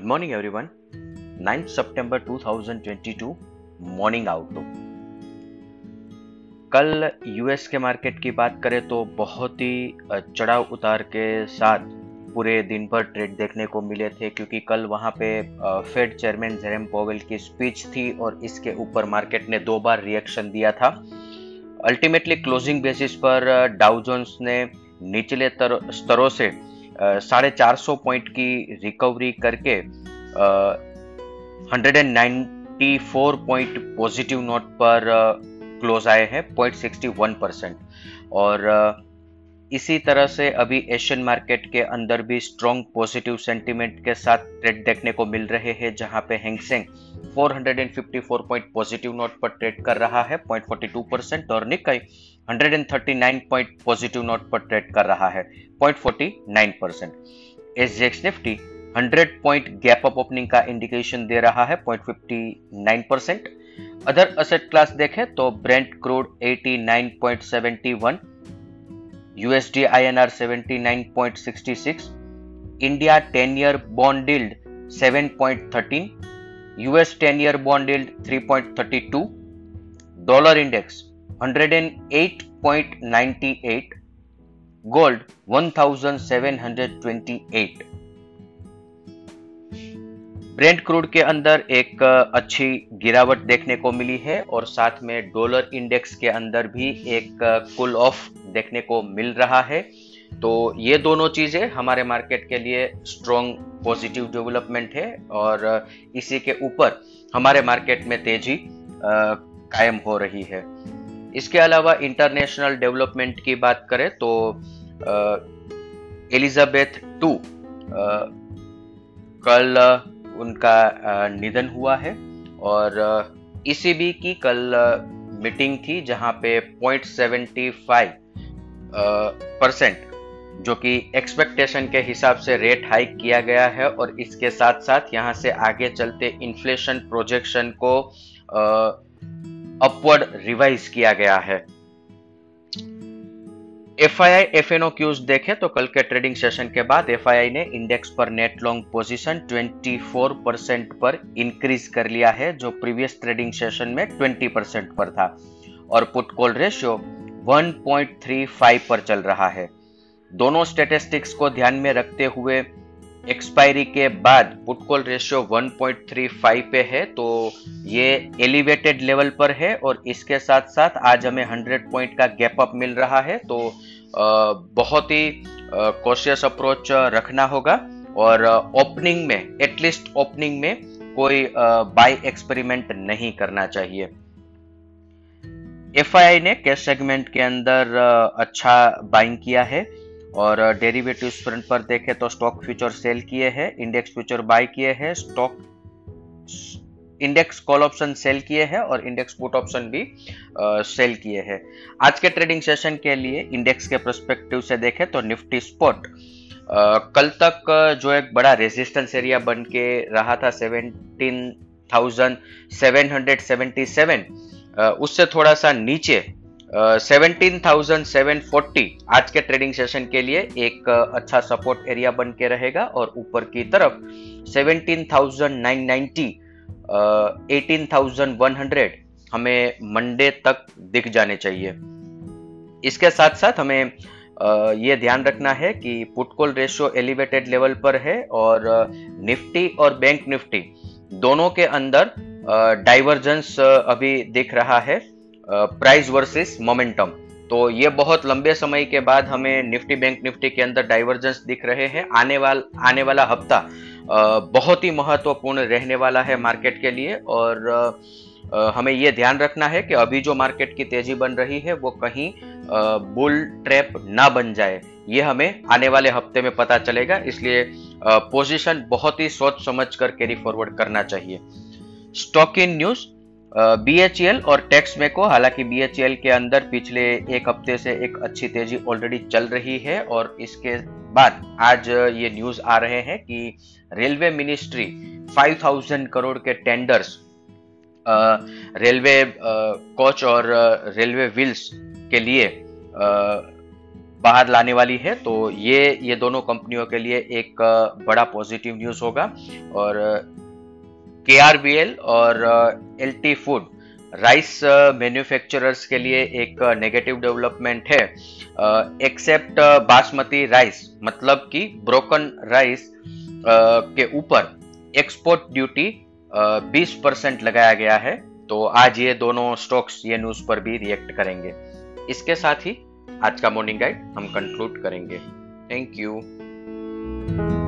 Good morning everyone. 9 सितंबर 2022 morning outlook. कल US के मार्केट की बात करें तो बहुत ही चढ़ाव उतार के साथ पूरे दिन भर ट्रेड देखने को मिले थे, क्योंकि कल वहां पे फेड चेयरमैन जेरेम पॉवेल की स्पीच थी और इसके ऊपर मार्केट ने दो बार रिएक्शन दिया था। अल्टीमेटली क्लोजिंग बेसिस पर डाउ जोन्स ने निचले स्तरों से 450 पॉइंट की रिकवरी करके 194 पॉइंट पॉजिटिव नोट पर क्लोज आए हैं, 0.61%। और इसी तरह से अभी एशियन मार्केट के अंदर भी स्ट्रॉन्ग पॉजिटिव सेंटीमेंट के साथ ट्रेड देखने को मिल रहे हैं, जहां पे हैंगसेंग 454 पॉइंट पॉजिटिव नोट पर ट्रेड कर रहा है, 0.42%, और निकाई 139 पॉइंट पॉजिटिव नोट पर ट्रेड कर रहा है, 0.49%। SGX Nifty 100 point gap up opening का इंडिकेशन दे रहा है, 0.59%। अदर असेट क्लास देखें तो Brent crude 89.71, USD INR 79.66, India 10 year bond yield 7.13, US 10 year bond yield 3.32, dollar index 108.98, gold 1728। Brent crude के अंदर एक अच्छी गिरावट देखने को मिली है और साथ में डॉलर इंडेक्स के अंदर भी एक कूल ऑफ देखने को मिल रहा है। तो ये दोनों चीजें हमारे मार्केट के लिए स्ट्रॉन्ग पॉजिटिव डेवलपमेंट है और इसी के ऊपर हमारे मार्केट में तेजी कायम हो रही है। इसके अलावा इंटरनेशनल डेवलपमेंट की बात करें तो एलिजाबेथ II कल उनका निधन हुआ है और ECB की कल मीटिंग थी, जहां पे 0.75% जो कि एक्सपेक्टेशन के हिसाब से रेट हाइक किया गया है और इसके साथ साथ यहां से आगे चलते इन्फ्लेशन प्रोजेक्शन को अपवर्ड रिवाइज किया गया है। FII FNOQs देखें तो कल के ट्रेडिंग सेशन के बाद FII ने इंडेक्स पर नेट लॉन्ग पोजीशन 24% पर इंक्रीज कर लिया है, जो प्रीवियस ट्रेडिंग सेशन में 20% पर था, और पुट कॉल रेशियो 1.35 पर चल रहा है। दोनों स्टेटिस्टिक्स को ध्यान में रखते हुए एक्सपायरी के बाद पुट कॉल रेशियो 1.35 पे है, तो ये एलिवेटेड लेवल पर है और इसके साथ साथ आज हमें 100 पॉइंट का गैप अप मिल रहा है, तो बहुत ही कॉशियस अप्रोच रखना होगा और ओपनिंग में, एटलीस्ट ओपनिंग में कोई बाय एक्सपेरिमेंट नहीं करना चाहिए। FII ने कैश सेगमेंट के अंदर अच्छा बाइंग किया है और डेरिवेटिव्स फ्रंट पर देखें तो स्टॉक फ्यूचर सेल किए हैं, इंडेक्स फ्यूचर बाय किए हैं, stock index call option sell किए हैं और इंडेक्स पुट ऑप्शन भी सेल किए हैं। आज के ट्रेडिंग सेशन के लिए इंडेक्स के पर्सपेक्टिव से देखें तो निफ्टी स्पॉट कल तक जो एक बड़ा रेजिस्टेंस एरिया बन के रहा था 17,777, उससे थोड़ा सा नीचे 17,740 आज के ट्रेडिंग सेशन के लिए एक अच्छा सपोर्ट एरिया बन के रहेगा और ऊपर की तरफ 17,990, 18,100 हमें मंडे तक दिख जाने चाहिए। इसके साथ साथ हमें ये ध्यान रखना है कि put call ratio elevated level पर है और निफ्टी और बैंक निफ्टी दोनों के अंदर डाइवर्जेंस अभी दिख रहा है, प्राइस वर्सेस मोमेंटम। तो ये बहुत लंबे समय के बाद हमें निफ्टी बैंक निफ्टी के अंदर डाइवर्जेंस दिख रहे हैं। आने वाला हफ्ता बहुत ही महत्वपूर्ण रहने वाला है मार्केट के लिए और हमें ये ध्यान रखना है कि अभी जो मार्केट की तेजी बन रही है वो कहीं बुल ट्रैप ना बन जाए, ये हमें आने वाले हफ्ते में पता चलेगा। इसलिए पोजीशन बहुत ही सोच समझ कर कैरी फॉरवर्ड करना चाहिए। स्टॉक इन न्यूज BHL और टेक्समेको, हालांकि BHL के अंदर पिछले एक हफ्ते से एक अच्छी तेजी ऑलरेडी चल रही है और इसके बाद आज ये न्यूज आ रहे हैं कि रेलवे मिनिस्ट्री 5000 करोड़ के टेंडर्स रेलवे कोच और रेलवे व्हील्स के लिए बाहर लाने वाली है। तो ये दोनों कंपनियों के लिए एक बड़ा पॉजिटिव न्यूज़ होगा। और KRBL और LT फूड राइस मैन्युफैक्चरर्स के लिए एक नेगेटिव डेवलपमेंट है। एक्सेप्ट बासमती राइस मतलब कि ब्रोकन राइस के ऊपर एक्सपोर्ट ड्यूटी 20% लगाया गया है। तो आज ये दोनों स्टॉक्स ये न्यूज़ पर भी रिएक्ट करेंगे। इसके साथ ही आज का मॉर्निंग गाइड हम कंक्लूड करेंगे। Thank you.